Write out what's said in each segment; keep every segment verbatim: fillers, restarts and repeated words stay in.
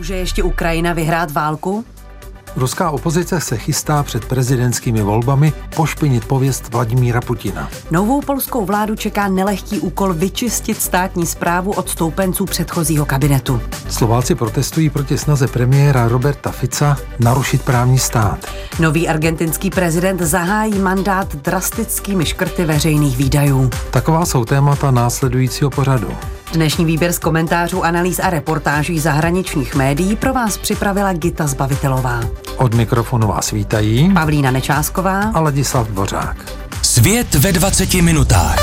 Může ještě Ukrajina vyhrát válku? Ruská opozice se chystá před prezidentskými volbami pošpinit pověst Vladimíra Putina. Novou polskou vládu čeká nelehký úkol vyčistit státní správu od stoupenců předchozího kabinetu. Slováci protestují proti snaze premiéra Roberta Fica narušit právní stát. Nový argentinský prezident zahájí mandát drastickými škrty veřejných výdajů. Taková jsou témata následujícího pořadu. Dnešní výběr z komentářů, analýz a reportáží zahraničních médií pro vás připravila Gita Zbavitelová. Od mikrofonu vás vítají Pavlína Nečásková a Ladislav Bořák. Svět ve dvaceti minutách.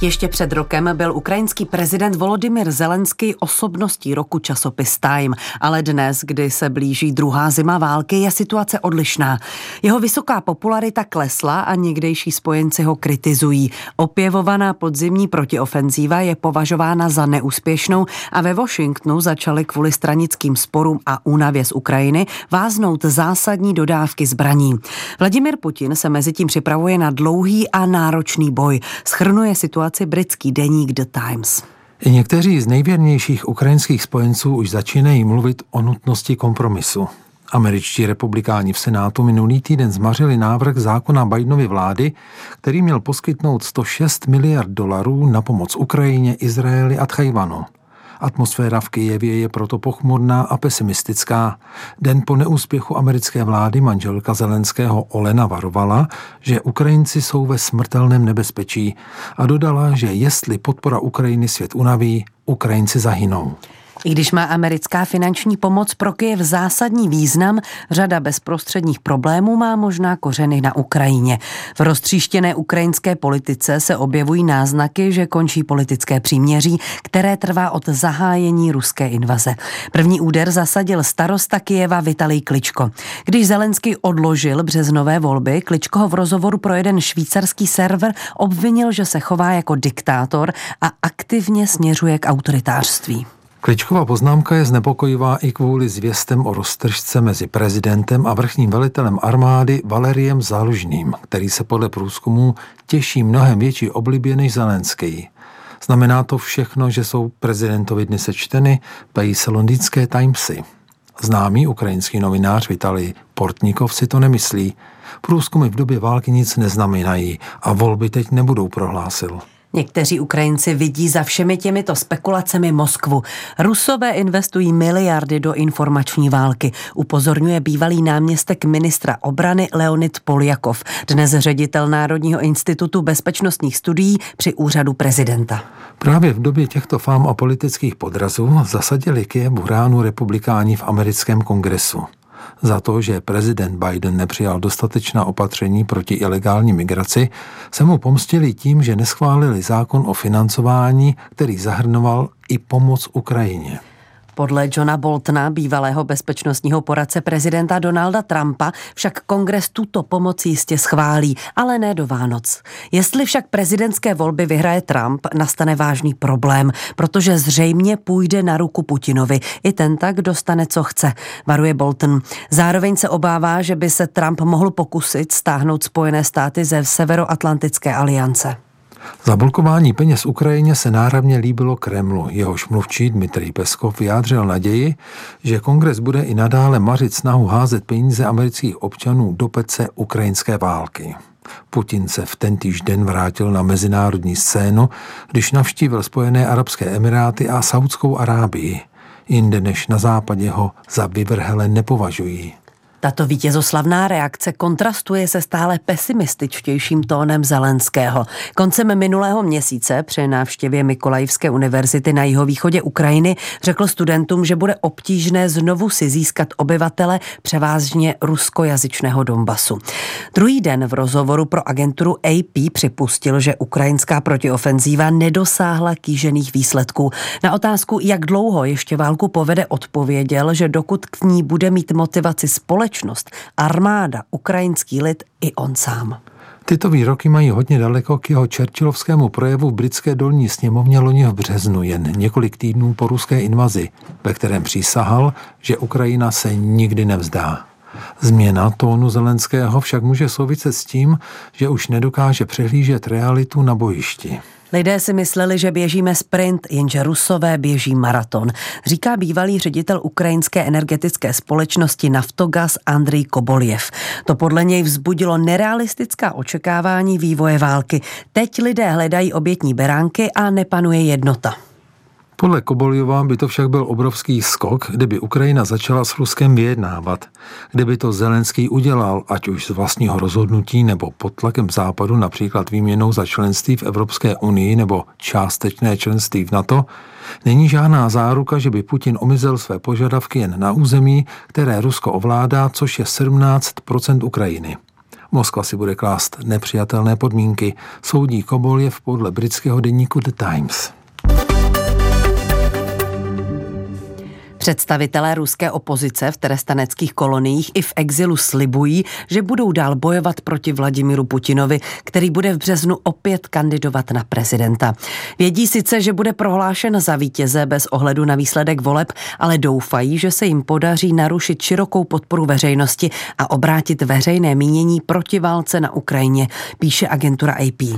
Ještě před rokem byl ukrajinský prezident Volodymyr Zelenskyj osobností roku časopis Time, ale dnes, kdy se blíží druhá zima války, je situace odlišná. Jeho vysoká popularita klesla a někdejší spojenci ho kritizují. Opěvovaná podzimní protiofenzíva je považována za neúspěšnou a ve Washingtonu začaly kvůli stranickým sporům a únavě z Ukrajiny váznout zásadní dodávky zbraní. Vladimir Putin se mezitím připravuje na dlouhý a náročný boj. Shrnuje situaci britský deník The Times. I někteří z nejvěrnějších ukrajinských spojenců už začínají mluvit o nutnosti kompromisu. Američtí republikáni v Senátu minulý týden zmařili návrh zákona Bidenovy vlády, který měl poskytnout sto šest miliard dolarů na pomoc Ukrajině, Izraeli a Tchajvanu. Atmosféra v Kyjevě je proto pochmurná a pesimistická. Den po neúspěchu americké vlády manželka Zelenského Olena varovala, že Ukrajinci jsou ve smrtelném nebezpečí a dodala, že jestli podpora Ukrajiny svět unaví, Ukrajinci zahynou. I když má americká finanční pomoc pro Kyjev zásadní význam, řada bezprostředních problémů má možná kořeny na Ukrajině. V roztříštěné ukrajinské politice se objevují náznaky, že končí politické příměří, které trvá od zahájení ruské invaze. První úder zasadil starosta Kyjeva Vitalij Kličko. Když Zelenský odložil březnové volby, Kličko ho v rozhovoru pro jeden švýcarský server obvinil, že se chová jako diktátor a aktivně směřuje k autoritářství. Kličkova poznámka je znepokojivá i kvůli zvěstem o roztržce mezi prezidentem a vrchním velitelem armády Valerijem Zálužným, který se podle průzkumů těší mnohem větší oblibě než Zelenský. Znamená to všechno, že jsou prezidentovi dny sečteny, ptají se londýnské Timesy. Známý ukrajinský novinář Vitalij Portnikov si to nemyslí. Průzkumy v době války nic neznamenají a volby teď nebudou, prohlásil. Někteří Ukrajinci vidí za všemi těmito spekulacemi Moskvu. Rusové investují miliardy do informační války, upozorňuje bývalý náměstek ministra obrany Leonid Poljakov, dnes ředitel Národního institutu bezpečnostních studií při úřadu prezidenta. Právě v době těchto fám a politických podrazů zasadili Kyjevu ránu republikáni v americkém kongresu. Za to, že prezident Biden nepřijal dostatečná opatření proti ilegální migraci, se mu pomstili tím, že neschválili zákon o financování, který zahrnoval i pomoc Ukrajině. Podle Johna Boltona, bývalého bezpečnostního poradce prezidenta Donalda Trumpa, však kongres tuto pomoc jistě schválí, ale ne do Vánoc. Jestli však prezidentské volby vyhraje Trump, nastane vážný problém, protože zřejmě půjde na ruku Putinovi. I ten tak dostane, co chce, varuje Bolton. Zároveň se obává, že by se Trump mohl pokusit stáhnout Spojené státy ze Severoatlantické aliance. Za blokování peněz Ukrajině se náramně líbilo Kremlu. Jehož mluvčí Dmitry Peskov vyjádřil naději, že kongres bude i nadále mařit snahu házet peníze amerických občanů do pece ukrajinské války. Putin se v tentýž den vrátil na mezinárodní scénu, když navštívil Spojené arabské emiráty a Saudskou Arábii. Jinde než na západě ho za vyvrhele nepovažují. Tato vítězoslavná reakce kontrastuje se stále pesimističtějším tónem Zelenského. Koncem minulého měsíce při návštěvě Mikolajivské univerzity na jihovýchodě Ukrajiny řekl studentům, že bude obtížné znovu si získat obyvatele převážně ruskojazyčného Donbasu. Druhý den v rozhovoru pro agenturu A P připustil, že ukrajinská protiofenzíva nedosáhla kýžených výsledků. Na otázku, jak dlouho ještě válku povede, odpověděl, že dokud k ní bude mít motivaci společnost, armáda, ukrajinský lid i on sám. Tyto výroky mají hodně daleko k jeho churchillovskému projevu v britské dolní sněmovně loni v březnu, jen několik týdnů po ruské invazi, ve kterém přísahal, že Ukrajina se nikdy nevzdá. Změna tónu Zelenského však může souviset s tím, že už nedokáže přehlížet realitu na bojišti. Lidé si mysleli, že běžíme sprint, jenže Rusové běží maraton, říká bývalý ředitel ukrajinské energetické společnosti Naftogaz Andrej Koboljev. To podle něj vzbudilo nerealistická očekávání vývoje války. Teď lidé hledají obětní beránky a nepanuje jednota. Podle Koboljova by to však byl obrovský skok, kdyby Ukrajina začala s Ruskem vyjednávat. Kdyby to Zelenský udělal, ať už z vlastního rozhodnutí nebo pod tlakem Západu, například výměnou za členství v Evropské unii nebo částečné členství v NATO, není žádná záruka, že by Putin omezil své požadavky jen na území, které Rusko ovládá, což je sedmnáct procent Ukrajiny. Moskva si bude klást nepřijatelné podmínky, soudí Koboljev podle britského deníku The Times. Představitelé ruské opozice v trestaneckých koloniích i v exilu slibují, že budou dál bojovat proti Vladimíru Putinovi, který bude v březnu opět kandidovat na prezidenta. Vědí sice, že bude prohlášen za vítěze bez ohledu na výsledek voleb, ale doufají, že se jim podaří narušit širokou podporu veřejnosti a obrátit veřejné mínění proti válce na Ukrajině, píše agentura A P.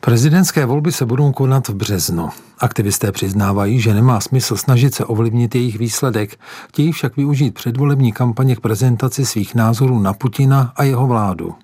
Prezidentské volby se budou konat v březnu. Aktivisté přiznávají, že nemá smysl snažit se ovlivnit jejich výsledek, chtějí však využít předvolební kampaně k prezentaci svých názorů na Putina a jeho vládu.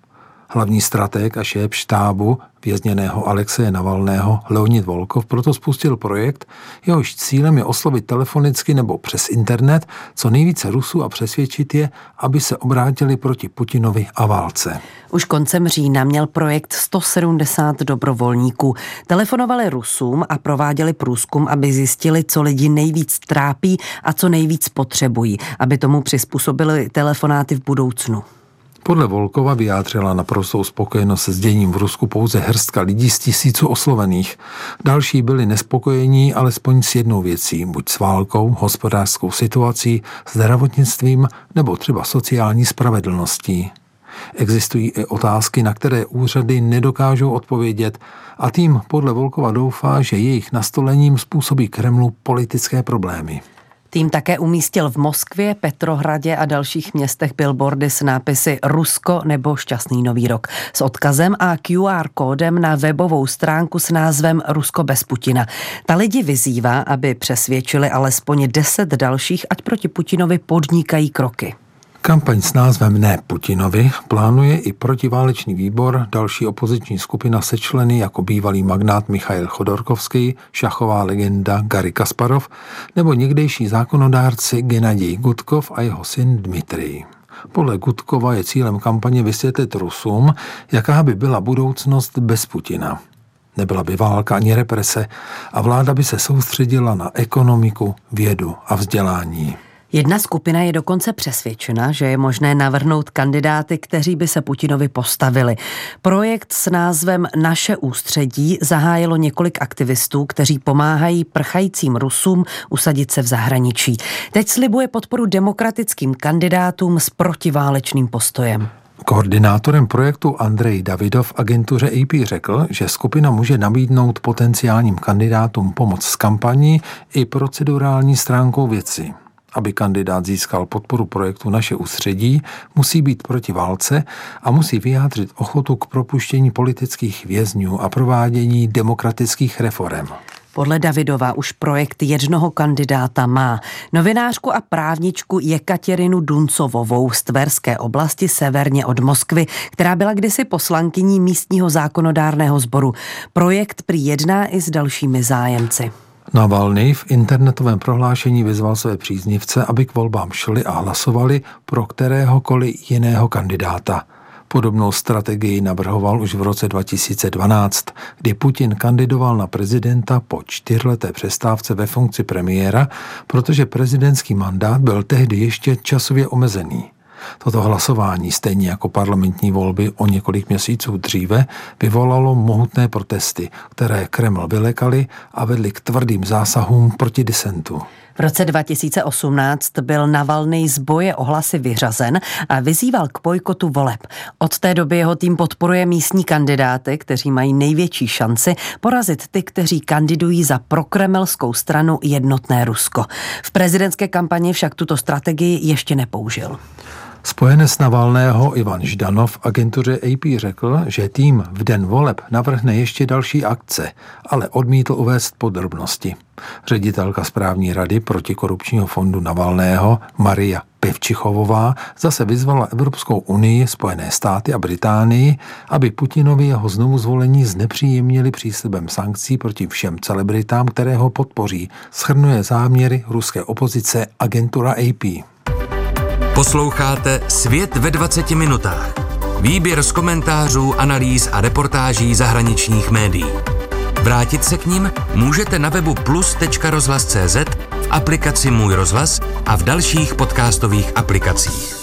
Hlavní stratég a šéf štábu vězněného Alexeje Navalného Leonid Volkov proto spustil projekt, jehož cílem je oslovit telefonicky nebo přes internet co nejvíce Rusů a přesvědčit je, aby se obrátili proti Putinovi a válce. Už koncem října měl projekt sto sedmdesát dobrovolníků. Telefonovali Rusům a prováděli průzkum, aby zjistili, co lidi nejvíc trápí a co nejvíc potřebují, aby tomu přizpůsobili telefonáty v budoucnu. Podle Volkova vyjádřila naprostou spokojenost se děním v Rusku pouze hrstka lidí z tisíců oslovených. Další byli nespokojení alespoň s jednou věcí, buď s válkou, hospodářskou situací, zdravotnictvím nebo třeba sociální spravedlností. Existují i otázky, na které úřady nedokážou odpovědět a tým podle Volkova doufá, že jejich nastolením způsobí Kremlu politické problémy. Tým také umístil v Moskvě, Petrohradě a dalších městech billboardy s nápisy Rusko nebo Šťastný nový rok s odkazem a Q R kódem na webovou stránku s názvem Rusko bez Putina. Ta lidi vyzývá, aby přesvědčili alespoň deset dalších, ať proti Putinovi podnikají kroky. Kampaň s názvem Ne Putinovi plánuje i protiválečný výbor, další opoziční skupina se členy jako bývalý magnát Michail Chodorkovský, šachová legenda Gary Kasparov nebo někdejší zákonodárci Gennadij Gudkov a jeho syn Dmitrij. Podle Gudkova je cílem kampaně vysvětlit Rusům, jaká by byla budoucnost bez Putina. Nebyla by válka ani represe a vláda by se soustředila na ekonomiku, vědu a vzdělání. Jedna skupina je dokonce přesvědčena, že je možné navrhnout kandidáty, kteří by se Putinovi postavili. Projekt s názvem Naše ústředí zahájilo několik aktivistů, kteří pomáhají prchajícím Rusům usadit se v zahraničí. Teď slibuje podporu demokratickým kandidátům s protiválečným postojem. Koordinátorem projektu Andrej Davidov agentuře A P řekl, že skupina může nabídnout potenciálním kandidátům pomoc s kampaní i procedurální stránkou věci. Aby kandidát získal podporu projektu Naše ústředí, musí být proti válce a musí vyjádřit ochotu k propuštění politických vězňů a provádění demokratických reforem. Podle Davidova už projekt jednoho kandidáta má. Novinářku a právničku Jekatěrinu Duncovovou z Tverské oblasti severně od Moskvy, která byla kdysi poslankyní místního zákonodárného sboru. Projekt prý jedná i s dalšími zájemci. Navalný v internetovém prohlášení vyzval své příznivce, aby k volbám šli a hlasovali pro kteréhokoliv jiného kandidáta. Podobnou strategii navrhoval už v roce dva tisíce dvanáct, kdy Putin kandidoval na prezidenta po čtyřleté přestávce ve funkci premiéra, protože prezidentský mandát byl tehdy ještě časově omezený. Toto hlasování, stejně jako parlamentní volby o několik měsíců dříve, vyvolalo mohutné protesty, které Kreml vylekaly a vedly k tvrdým zásahům proti disentu. V roce dva tisíce osmnáct byl Navalný z boje o hlasy vyřazen a vyzýval k bojkotu voleb. Od té doby jeho tým podporuje místní kandidáty, kteří mají největší šanci porazit ty, kteří kandidují za prokremelskou stranu Jednotné Rusko. V prezidentské kampani však tuto strategii ještě nepoužil. Spojenec Navalného Ivan Ždanov agentuře A P řekl, že tým v den voleb navrhne ještě další akce, ale odmítl uvést podrobnosti. Ředitelka správní rady protikorupčního fondu Navalného Maria Pevčichovová zase vyzvala Evropskou unii, Spojené státy a Británii, aby Putinovi jeho znovu zvolení znepříjemnili příslibem sankcí proti všem celebritám, které ho podpoří, shrnuje záměry ruské opozice agentura A P. Posloucháte Svět ve dvaceti minutách. Výběr z komentářů, analýz a reportáží zahraničních médií. Vrátit se k nim můžete na webu plus tečka rozhlas tečka cé zet, v aplikaci Můj rozhlas a v dalších podcastových aplikacích.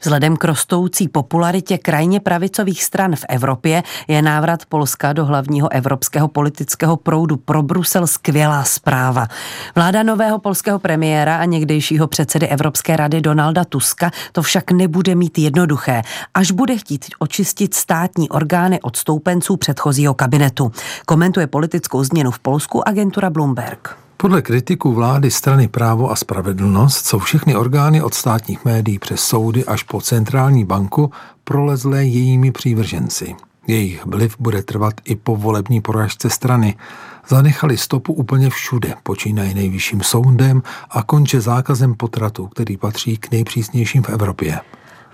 Vzhledem k rostoucí popularitě krajně pravicových stran v Evropě je návrat Polska do hlavního evropského politického proudu pro Brusel skvělá zpráva. Vláda nového polského premiéra a někdejšího předsedy Evropské rady Donalda Tuska to však nebude mít jednoduché, až bude chtít očistit státní orgány od stoupenců předchozího kabinetu. Komentuje politickou změnu v Polsku agentura Bloomberg. Podle kritiků vlády strany Právo a spravedlnost jsou všechny orgány od státních médií přes soudy až po centrální banku prolezlé jejími přívrženci. Jejich vliv bude trvat i po volební porážce strany. Zanechali stopu úplně všude, počínají nejvyšším soudem a konče zákazem potratu, který patří k nejpřísnějším v Evropě.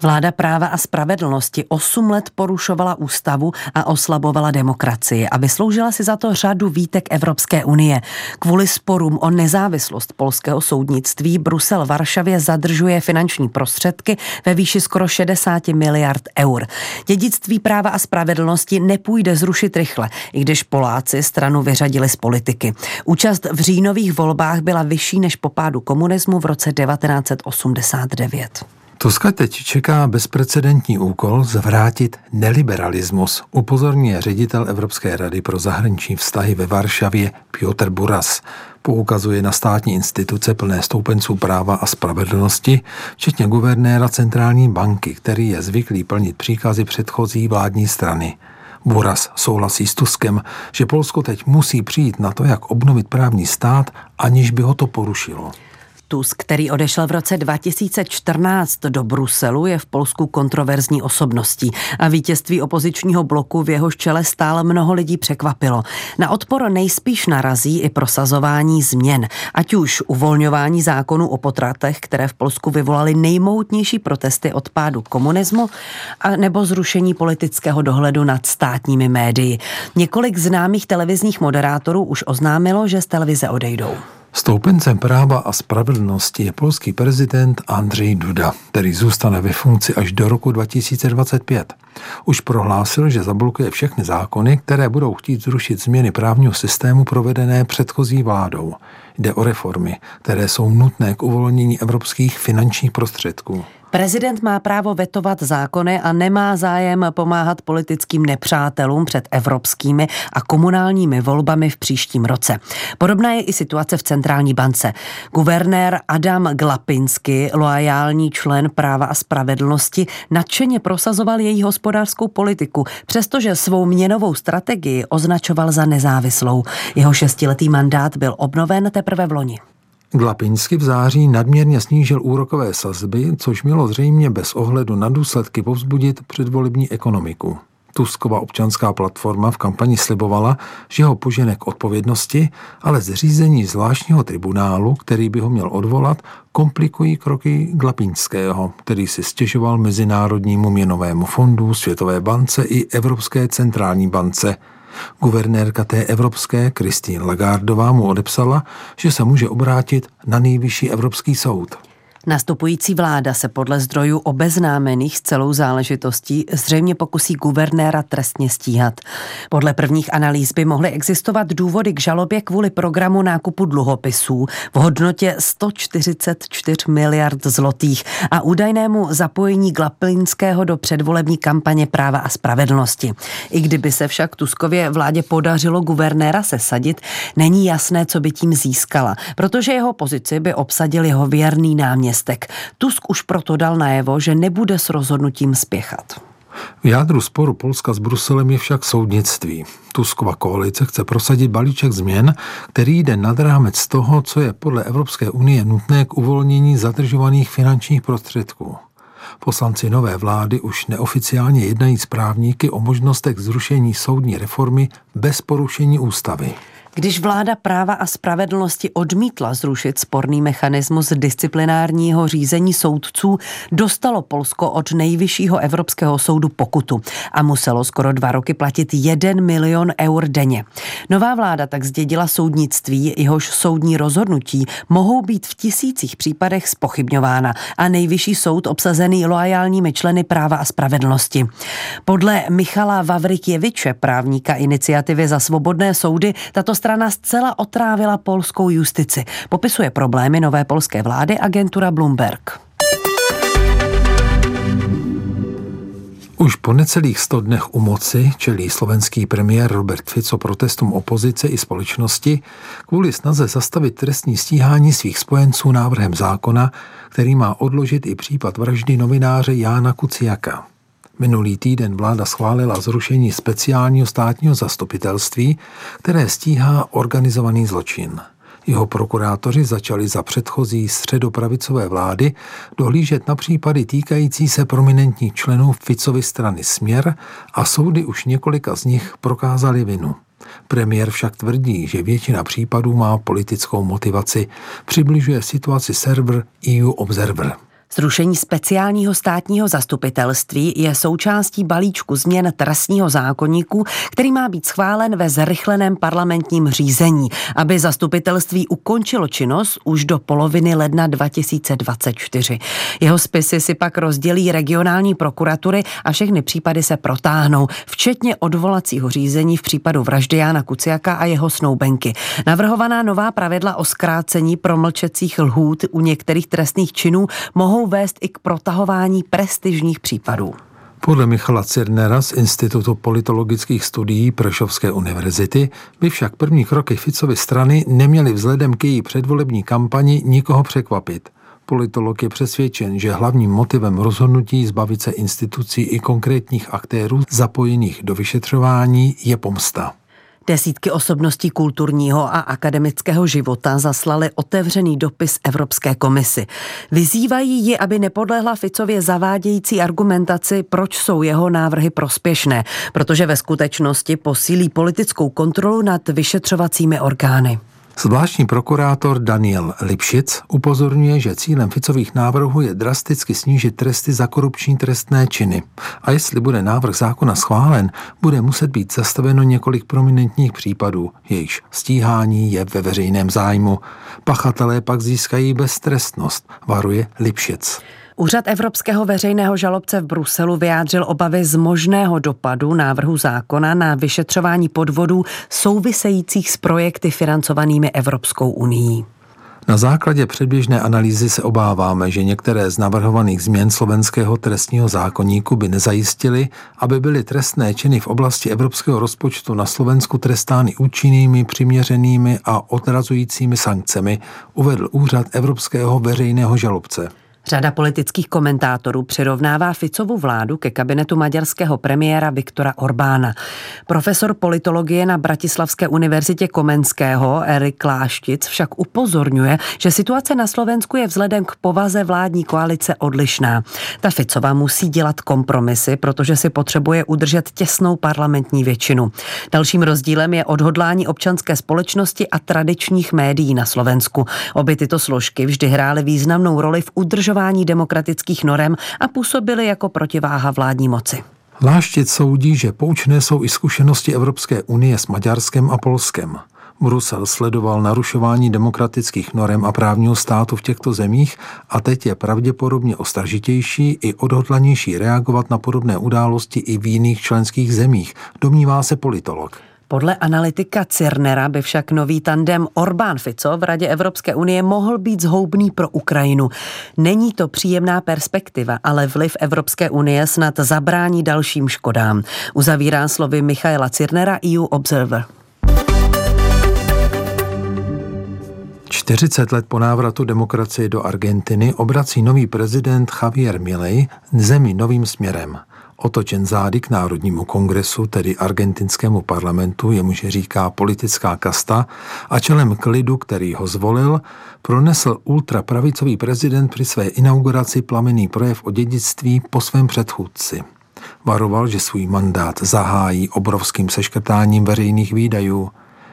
Vláda Práva a spravedlnosti osm let porušovala ústavu a oslabovala demokracii a vysloužila si za to řadu výtek Evropské unie. Kvůli sporům o nezávislost polského soudnictví Brusel Varšavě zadržuje finanční prostředky ve výši skoro šedesát miliard eur. Dědictví Práva a spravedlnosti nepůjde zrušit rychle, i když Poláci stranu vyřadili z politiky. Účast v říjnových volbách byla vyšší než po pádu komunismu v roce devatenáct osmdesát devět. Tuska teď čeká bezprecedentní úkol zvrátit neliberalismus, upozorňuje ředitel Evropské rady pro zahraniční vztahy ve Varšavě Piotr Buras. Poukazuje na státní instituce plné stoupenců práva a spravedlnosti, včetně guvernéra centrální banky, který je zvyklý plnit příkazy předchozí vládní strany. Buras souhlasí s Tuskem, že Polsko teď musí přijít na to, jak obnovit právní stát, aniž by ho to porušilo. Tusk, který odešel v roce dva tisíce čtrnáct do Bruselu, je v Polsku kontroverzní osobností a vítězství opozičního bloku v jeho čele stále mnoho lidí překvapilo. Na odpor nejspíš narazí i prosazování změn, ať už uvolňování zákonů o potratech, které v Polsku vyvolaly nejmoutnější protesty od pádu komunismu, a nebo zrušení politického dohledu nad státními médii. Několik známých televizních moderátorů už oznámilo, že z televize odejdou. Stoupencem práva a spravedlnosti je polský prezident Andrzej Duda, který zůstane ve funkci až do roku dva tisíce dvacet pět. Už prohlásil, že zablokuje všechny zákony, které budou chtít zrušit změny právního systému provedené předchozí vládou. Jde o reformy, které jsou nutné k uvolnění evropských finančních prostředků. Prezident má právo vetovat zákony a nemá zájem pomáhat politickým nepřátelům před evropskými a komunálními volbami v příštím roce. Podobná je i situace v centrální bance. Guvernér Adam Glapinsky, loajální člen Práva a spravedlnosti, nadšeně prosazoval její hospodářskou politiku, přestože svou měnovou strategii označoval za nezávislou. Jeho šestiletý mandát byl obnoven teprve v loni. Glapinsky v září nadměrně snížil úrokové sazby, což mělo zřejmě bez ohledu na důsledky povzbudit předvolební ekonomiku. Tuskova občanská platforma v kampani slibovala, že ho požene k odpovědnosti, ale zřízení zvláštního tribunálu, který by ho měl odvolat, komplikují kroky Glapinského, který si stěžoval Mezinárodnímu měnovému fondu, Světové bance i Evropské centrální bance. Guvernérka té evropské Christine Lagardová mu odepsala, že se může obrátit na nejvyšší evropský soud. Nastupující vláda se podle zdrojů obeznámených s celou záležitostí zřejmě pokusí guvernéra trestně stíhat. Podle prvních analýz by mohly existovat důvody k žalobě kvůli programu nákupu dluhopisů v hodnotě sto čtyřicet čtyři miliard zlotých a údajnému zapojení Glapinského do předvolební kampaně Práva a spravedlnosti. I kdyby se však Tuskově vládě podařilo guvernéra sesadit, není jasné, co by tím získala, protože jeho pozici by obsadil jeho věrný náměstek. Tusk už proto dal najevo, že nebude s rozhodnutím spěchat. V jádru sporu Polska s Bruselem je však soudnictví. Tuskova koalice chce prosadit balíček změn, který jde nad rámec toho, co je podle Evropské unie nutné k uvolnění zadržovaných finančních prostředků. Poslanci nové vlády už neoficiálně jednají s právníky o možnostech zrušení soudní reformy bez porušení ústavy. Když vláda práva a spravedlnosti odmítla zrušit sporný mechanismus disciplinárního řízení soudců, dostalo Polsko od nejvyššího Evropského soudu pokutu a muselo skoro dva roky platit jeden milion eur denně. Nová vláda tak zdědila soudnictví, jehož soudní rozhodnutí mohou být v tisících případech zpochybňována a nejvyšší soud obsazený loajálními členy práva a spravedlnosti. Podle Michala Vavrikjeviče, právníka iniciativy Za svobodné soudy, tato strana zcela otrávila polskou justici. Popisuje problémy nové polské vlády agentura Bloomberg. Už po necelých sto dnech u moci čelí slovenský premiér Robert Fico protestům opozice i společnosti kvůli snaze zastavit trestní stíhání svých spojenců návrhem zákona, který má odložit i případ vraždy novináře Jána Kuciaka. Minulý týden vláda schválila zrušení speciálního státního zastupitelství, které stíhá organizovaný zločin. Jeho prokurátoři začali za předchozí středopravicové vlády dohlížet na případy týkající se prominentních členů Ficovy strany Směr a soudy už několika z nich prokázaly vinu. Premiér však tvrdí, že většina případů má politickou motivaci, přibližuje situaci server E U Observer. Zrušení speciálního státního zastupitelství je součástí balíčku změn trestního zákoníku, který má být schválen ve zrychleném parlamentním řízení, aby zastupitelství ukončilo činnost už do poloviny ledna dva tisíce dvacet čtyři. Jeho spisy si pak rozdělí regionální prokuratury a všechny případy se protáhnou, včetně odvolacího řízení v případu vraždy Jána Kuciaka a jeho snoubenky. Navrhovaná nová pravidla o zkrácení promlčecích lhůt u některých trestných činů mohou vést i k protahování prestižních případů. Podle Michala Cirnera z Institutu politologických studií Prešovské univerzity by však první kroky Ficovy strany neměly vzhledem k její předvolební kampani nikoho překvapit. Politolog je přesvědčen, že hlavním motivem rozhodnutí zbavit se institucí i konkrétních aktérů zapojených do vyšetřování je pomsta. Desítky osobností kulturního a akademického života zaslaly otevřený dopis Evropské komisi. Vyzývají ji, aby nepodlehla Ficově zavádějící argumentaci, proč jsou jeho návrhy prospěšné, protože ve skutečnosti posílí politickou kontrolu nad vyšetřovacími orgány. Zvláštní prokurátor Daniel Lipšic upozorňuje, že cílem Ficových návrhů je drasticky snížit tresty za korupční trestné činy. A jestli bude návrh zákona schválen, bude muset být zastaveno několik prominentních případů, jejichž stíhání je ve veřejném zájmu. Pachatelé pak získají beztrestnost, varuje Lipšic. Úřad Evropského veřejného žalobce v Bruselu vyjádřil obavy z možného dopadu návrhu zákona na vyšetřování podvodů souvisejících s projekty financovanými Evropskou unií. Na základě předběžné analýzy se obáváme, že některé z navrhovaných změn slovenského trestního zákoníku by nezajistily, aby byly trestné činy v oblasti evropského rozpočtu na Slovensku trestány účinnými, přiměřenými a odrazujícími sankcemi, uvedl Úřad Evropského veřejného žalobce. Řada politických komentátorů přirovnává Ficovu vládu ke kabinetu maďarského premiéra Viktora Orbána. Profesor politologie na Bratislavské univerzitě Komenského Erik Kláštic však upozorňuje, že situace na Slovensku je vzhledem k povaze vládní koalice odlišná. Ta Ficova musí dělat kompromisy, protože si potřebuje udržet těsnou parlamentní většinu. Dalším rozdílem je odhodlání občanské společnosti a tradičních médií na Slovensku. Obě tyto složky vždy hrály významnou roli v udržování demokratických norem a působili jako protiváha vládní moci. Láštěc soudí, že poučné jsou i zkušenosti Evropské unie s Maďarskem a Polskem. Brusel sledoval narušování demokratických norem a právního státu v těchto zemích a teď je pravděpodobně ostražitější i odhodlanější reagovat na podobné události i v jiných členských zemích, domnívá se politolog. Podle analytika Cirnera by však nový tandem Orbán-Fico v Radě Evropské unie mohl být zhoubný pro Ukrajinu. Není to příjemná perspektiva, ale vliv Evropské unie snad zabrání dalším škodám. Uzavírá slovy Michaila Cirnera E U Observer. čtyřicet let po návratu demokracie do Argentiny obrací nový prezident Javier Milei zemi novým směrem. otočen zády k Národnímu kongresu, tedy argentinskému parlamentu, jemuž říká politická kasta, a čelem k lidu, který ho zvolil, pronesl ultrapravicový prezident při své inauguraci plamenný projev o dědictví po svém předchůdci. Varoval, že svůj mandát zahájí obrovským seškrtáním veřejných výdajů.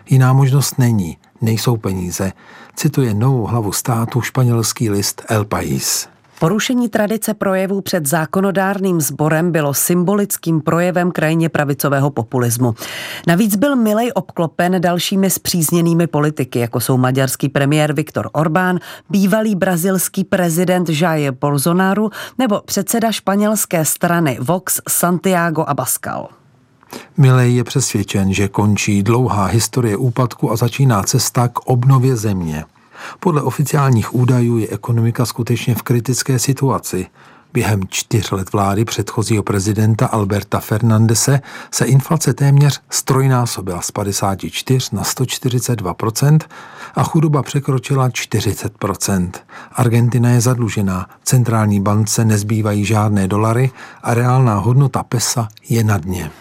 Jiná možnost není, nejsou peníze, cituje novou hlavu státu španělský list El País. Porušení tradice projevů před zákonodárným sborem bylo symbolickým projevem krajně pravicového populismu. Navíc byl Milei obklopen dalšími spřízněnými politiky, jako jsou maďarský premiér Viktor Orbán, bývalý brazilský prezident Jair Bolsonaro nebo předseda španělské strany Vox Santiago Abascal. Milei je přesvědčen, že končí dlouhá historie úpadku a začíná cesta k obnově země. Podle oficiálních údajů je ekonomika skutečně v kritické situaci. Během čtyř let vlády předchozího prezidenta Alberta Fernandese se inflace téměř strojnásobila z padesát čtyři na sto čtyřicet dva procent a chudoba překročila čtyřicet procent. Argentina je zadlužená, centrální bance nezbývají žádné dolary a reálná hodnota pesa je na dně.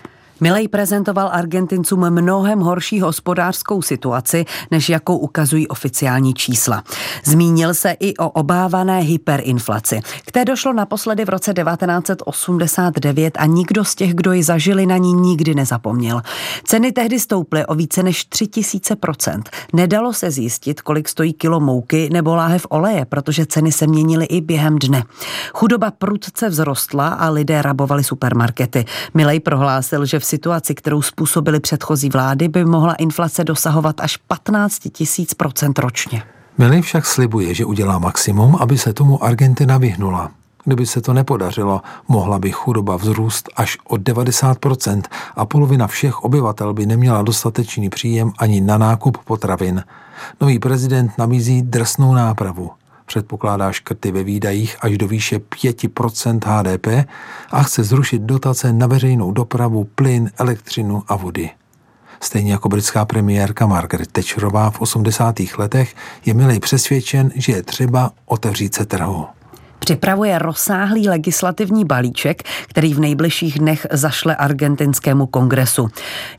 Milei prezentoval Argentincům mnohem horší hospodářskou situaci, než jakou ukazují oficiální čísla. Zmínil se i o obávané hyperinflaci, které došlo naposledy v roce devatenáct osmdesát devět a nikdo z těch, kdo ji zažili, na ní nikdy nezapomněl. Ceny tehdy stouply o více než tři tisíce procent. Nedalo se zjistit, kolik stojí kilo mouky nebo láhev oleje, protože ceny se měnily i během dne. Chudoba prudce vzrostla a lidé rabovali supermarkety. Milei prohlásil, že v situaci, kterou způsobily předchozí vlády, by mohla inflace dosahovat až patnáct tisíc procent ročně. Milei však slibuje, že udělá maximum, aby se tomu Argentina vyhnula. Kdyby se to nepodařilo, mohla by chudoba vzrůst až o devadesát procent a polovina všech obyvatel by neměla dostatečný příjem ani na nákup potravin. Nový prezident nabízí drsnou nápravu. Předpokládá škrty ve výdajích až do výše pět procent há dé pé a chce zrušit dotace na veřejnou dopravu, plyn, elektřinu a vody. Stejně jako britská premiérka Margaret Thatcherová v osmdesátých letech je Milei přesvědčen, že je třeba otevřít se trhu. Připravuje rozsáhlý legislativní balíček, který v nejbližších dnech zašle argentinskému kongresu.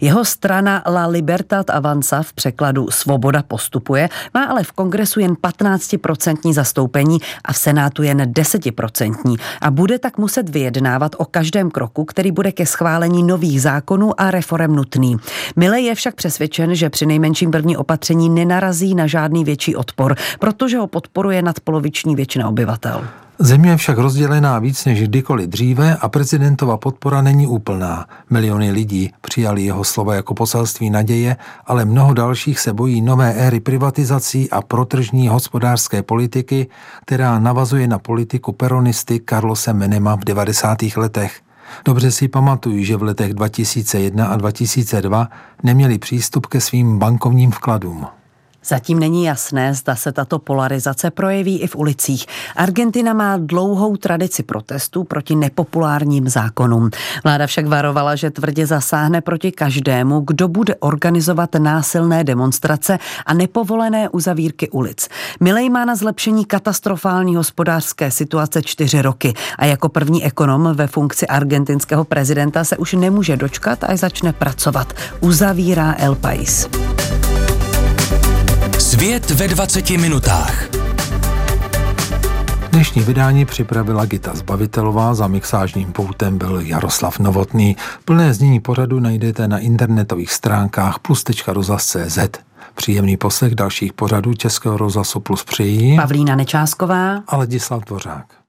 Jeho strana La Libertad Avanza, v překladu Svoboda postupuje, má ale v kongresu jen patnáct procent zastoupení a v senátu jen deset procent a bude tak muset vyjednávat o každém kroku, který bude ke schválení nových zákonů a reforem nutný. Milei je však přesvědčen, že při nejmenším první opatření nenarazí na žádný větší odpor, protože ho podporuje nadpoloviční většina obyvatel. Země je však rozdělená víc než kdykoliv dříve a prezidentova podpora není úplná. Miliony lidí přijali jeho slova jako poselství naděje, ale mnoho dalších se bojí nové éry privatizací a protržní hospodářské politiky, která navazuje na politiku peronisty Carlose Menem v devadesátých letech. Dobře si pamatuju, že v letech dva tisíce jedna a dva tisíce dva neměli přístup ke svým bankovním vkladům. Zatím není jasné, zda se tato polarizace projeví i v ulicích. Argentina má dlouhou tradici protestů proti nepopulárním zákonům. Vláda však varovala, že tvrdě zasáhne proti každému, kdo bude organizovat násilné demonstrace a nepovolené uzavírky ulic. Milei má na zlepšení katastrofální hospodářské situace čtyři roky a jako první ekonom ve funkci argentinského prezidenta se už nemůže dočkat, až začne pracovat. Uzavírá El País. Svět ve dvaceti minutách. Dnešní vydání připravila Gita Zbavitelová, za mixážním poutem byl Jaroslav Novotný. Plné znění pořadu najdete na internetových stránkách plus tečka rozhlas tečka cé zet. Příjemný poslech dalších pořadů Českého rozhlasu Plus přejí Pavlína Nečásková a Ladislav Bořák.